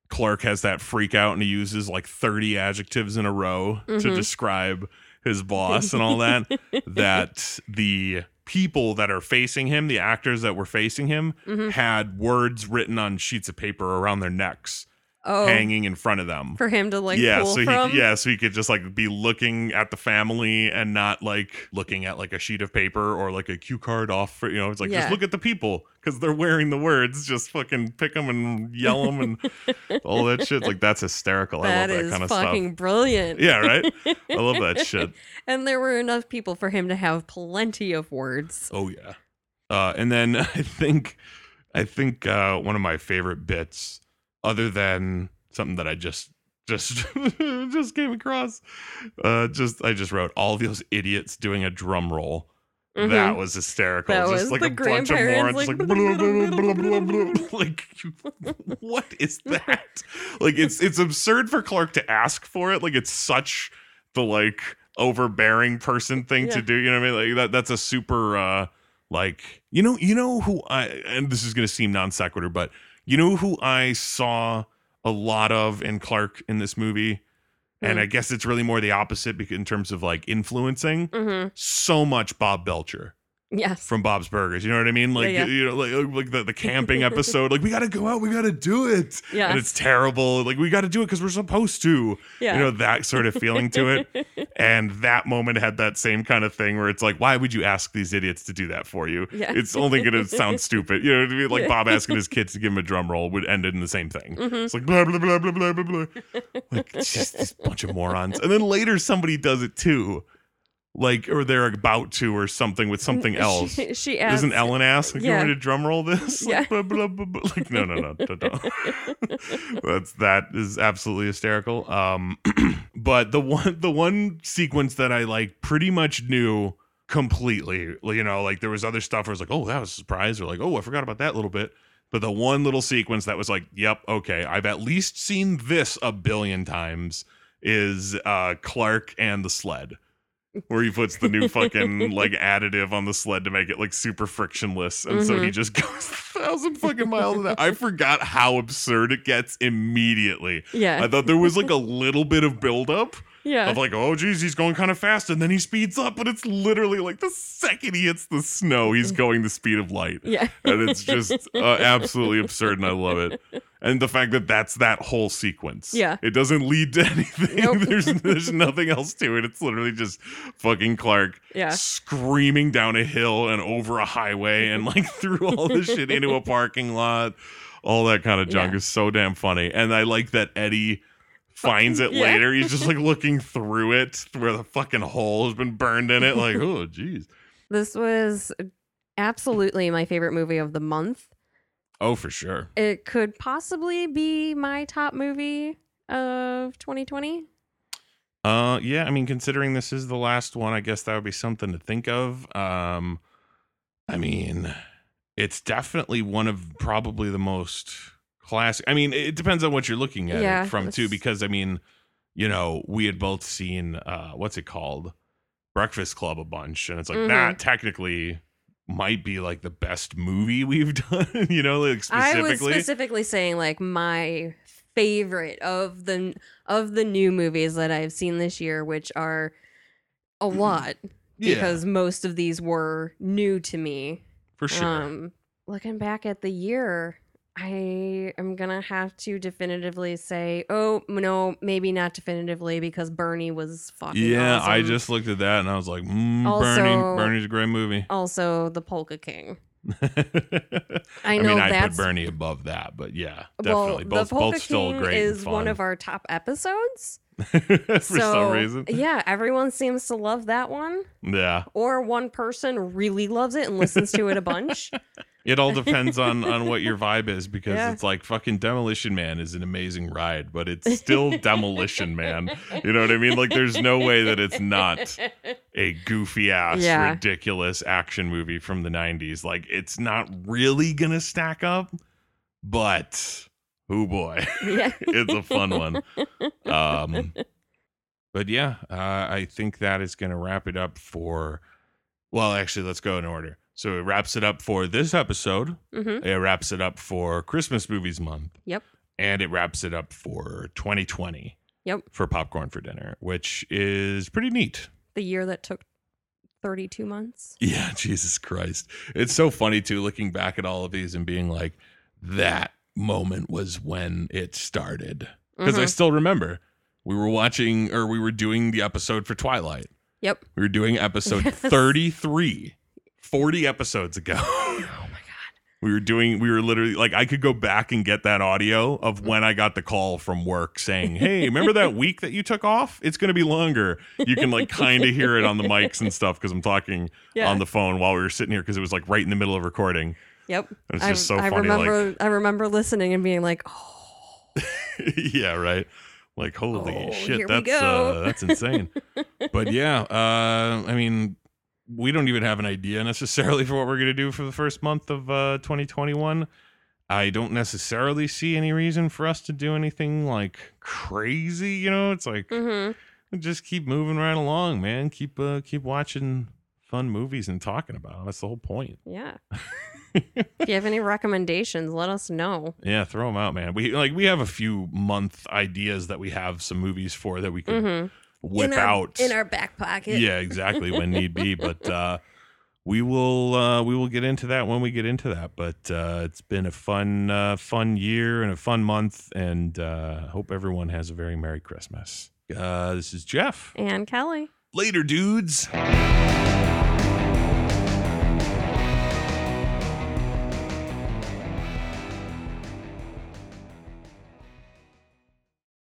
Clark has that freak out and he uses like thirty adjectives in a row mm-hmm. to describe his boss and all that, that the people that are facing him, the actors that were facing him, mm-hmm. had words written on sheets of paper around their necks. Oh, hanging in front of them for him to like yeah pull so from. He yeah so he could just like be looking at the family and not like looking at like a sheet of paper or like a cue card off for, you know it's like yeah. just look at the people because they're wearing the words, just fucking pick them and yell them and all that shit. Like that's hysterical. That I love that kind of stuff. That is fucking brilliant. Yeah, right. I love that shit. And there were enough people for him to have plenty of words. Oh yeah. Uh, and then I think I think uh, one of my favorite bits. Other than something that I just just just came across, uh, just I just wrote all those idiots doing a drum roll. Mm-hmm. That was hysterical. That just was like a bunch of morons, like, like, like what is that? Like it's it's absurd for Clark to ask for it. Like it's such the like overbearing person thing yeah. to do. You know what I mean? Like that that's a super uh, like you know you know who I and this is gonna seem non sequitur, but. You know who I saw a lot of in Clark in this movie? Mm. And I guess it's really more the opposite in terms of like influencing. Mm-hmm. So much Bob Belcher. Yes. From Bob's Burgers. You know what I mean? Like, yeah, yeah. you know, like, like the, the camping episode. Like, we got to go out. We got to do it. Yeah. And it's terrible. Like, we got to do it because we're supposed to. Yeah. You know, that sort of feeling to it. And that moment had that same kind of thing where it's like, why would you ask these idiots to do that for you? Yeah. It's only going to sound stupid. You know what I mean? Like, Bob asking his kids to give him a drum roll would end in the same thing. Mm-hmm. It's like, blah, blah, blah, blah, blah, blah, blah. Like, just this bunch of morons. And then later somebody does it too. Like, or they're about to, or something with something else. She, she asks, doesn't Ellen ask, like, yeah. you want me to drum roll this? Yeah. Like, blah, blah, blah, blah. Like, no, no, no, no, no. That's, that is absolutely hysterical. Um, but the one, the one sequence that I like pretty much knew completely, you know, like there was other stuff where I was like, oh, that was a surprise. Or like, oh, I forgot about that little bit. But the one little sequence that was like, yep, okay, I've at least seen this a billion times is uh, Clark and the sled. Where he puts the new fucking like additive on the sled to make it like super frictionless. And mm-hmm. so he just goes a thousand fucking miles an hour. I forgot how absurd it gets immediately. Yeah. I thought there was like a little bit of buildup. Yeah. Of like, oh, geez, he's going kind of fast. And then he speeds up. But it's literally like the second he hits the snow, he's going the speed of light. Yeah. And it's just uh, absolutely absurd. And I love it. And the fact that that's that whole sequence. Yeah. It doesn't lead to anything. Nope. There's there's nothing else to it. It's literally just fucking Clark yeah. screaming down a hill and over a highway and like through all this shit into a parking lot. All that kind of junk yeah. is so damn funny. And I like that Eddie finds it yeah. later. He's just like looking through it where the fucking hole has been burned in it. Like, oh, geez. This was absolutely my favorite movie of the month. Oh, for sure. It could possibly be my top movie of twenty twenty. Uh, yeah, I mean, considering this is the last one, I guess that would be something to think of. Um, I mean, it's definitely one of probably the most classic. I mean, it depends on what you're looking at yeah, it from, it's... too, because, I mean, you know, we had both seen, uh, what's it called? Breakfast Club a bunch. And it's like, mm-hmm. that technically might be like the best movie we've done, you know, like specifically. I was specifically saying like my favorite of the of the new movies that I've seen this year, which are a lot yeah. because most of these were new to me. For sure. Um, looking back at the year, I am gonna have to definitively say, oh no, maybe not definitively, because Bernie was fucking yeah, awesome. I just looked at that and I was like, mm, also, Bernie, Bernie's a great movie. Also, The Polka King. I know I mean, I put Bernie above that, but yeah, definitely. Well, both, the Polka both still King great. Is one of our top episodes. For so, some reason, yeah, everyone seems to love that one. Yeah, or one person really loves it and listens to it a bunch. It all depends on, on what your vibe is, because yeah. it's like fucking Demolition Man is an amazing ride, but it's still Demolition Man. You know what I mean? Like, there's no way that it's not a goofy ass, yeah. ridiculous action movie from the nineties. Like, it's not really going to stack up, but oh boy, yeah. it's a fun one. Um, but yeah, uh, I think that is going to wrap it up for, well, actually, let's go in order. So it wraps it up for this episode. Mm-hmm. It wraps it up for Christmas Movies Month. Yep. And it wraps it up for twenty twenty. Yep. For Popcorn for Dinner, which is pretty neat. The year that took thirty-two months. Yeah, Jesus Christ. It's so funny, too, looking back at all of these and being like, that moment was when it started. Because mm-hmm. I still remember we were watching or we were doing the episode for Twilight. Yep. We were doing episode yes. thirty-three. forty episodes ago. Oh my god. We were doing we were literally like, I could go back and get that audio of when I got the call from work saying, "Hey, remember that week that you took off? It's going to be longer." You can like kind of hear it on the mics and stuff cuz I'm talking yeah. on the phone while we were sitting here cuz it was like right in the middle of recording. Yep. It's just I, so I funny remember, like I remember listening and being like, "Oh." Yeah, right. Like, holy oh, shit, that's uh, that's insane. But yeah, uh I mean, we don't even have an idea necessarily for what we're going to do for the first month of uh, twenty twenty-one. I don't necessarily see any reason for us to do anything like crazy. You know, it's like mm-hmm. just keep moving right along, man. Keep uh, keep watching fun movies and talking about them. That's the whole point. Yeah. If you have any recommendations, let us know. Yeah, throw them out, man. We like we have a few month ideas that we have some movies for that we can. Mm-hmm. Whip in our, out in our back pocket. Yeah, exactly, when need be. But uh, we will uh, we will get into that when we get into that. But uh, it's been a fun uh, fun year and a fun month, and uh, hope everyone has a very Merry Christmas. Uh, this is Jeff and Kelly. Later, dudes.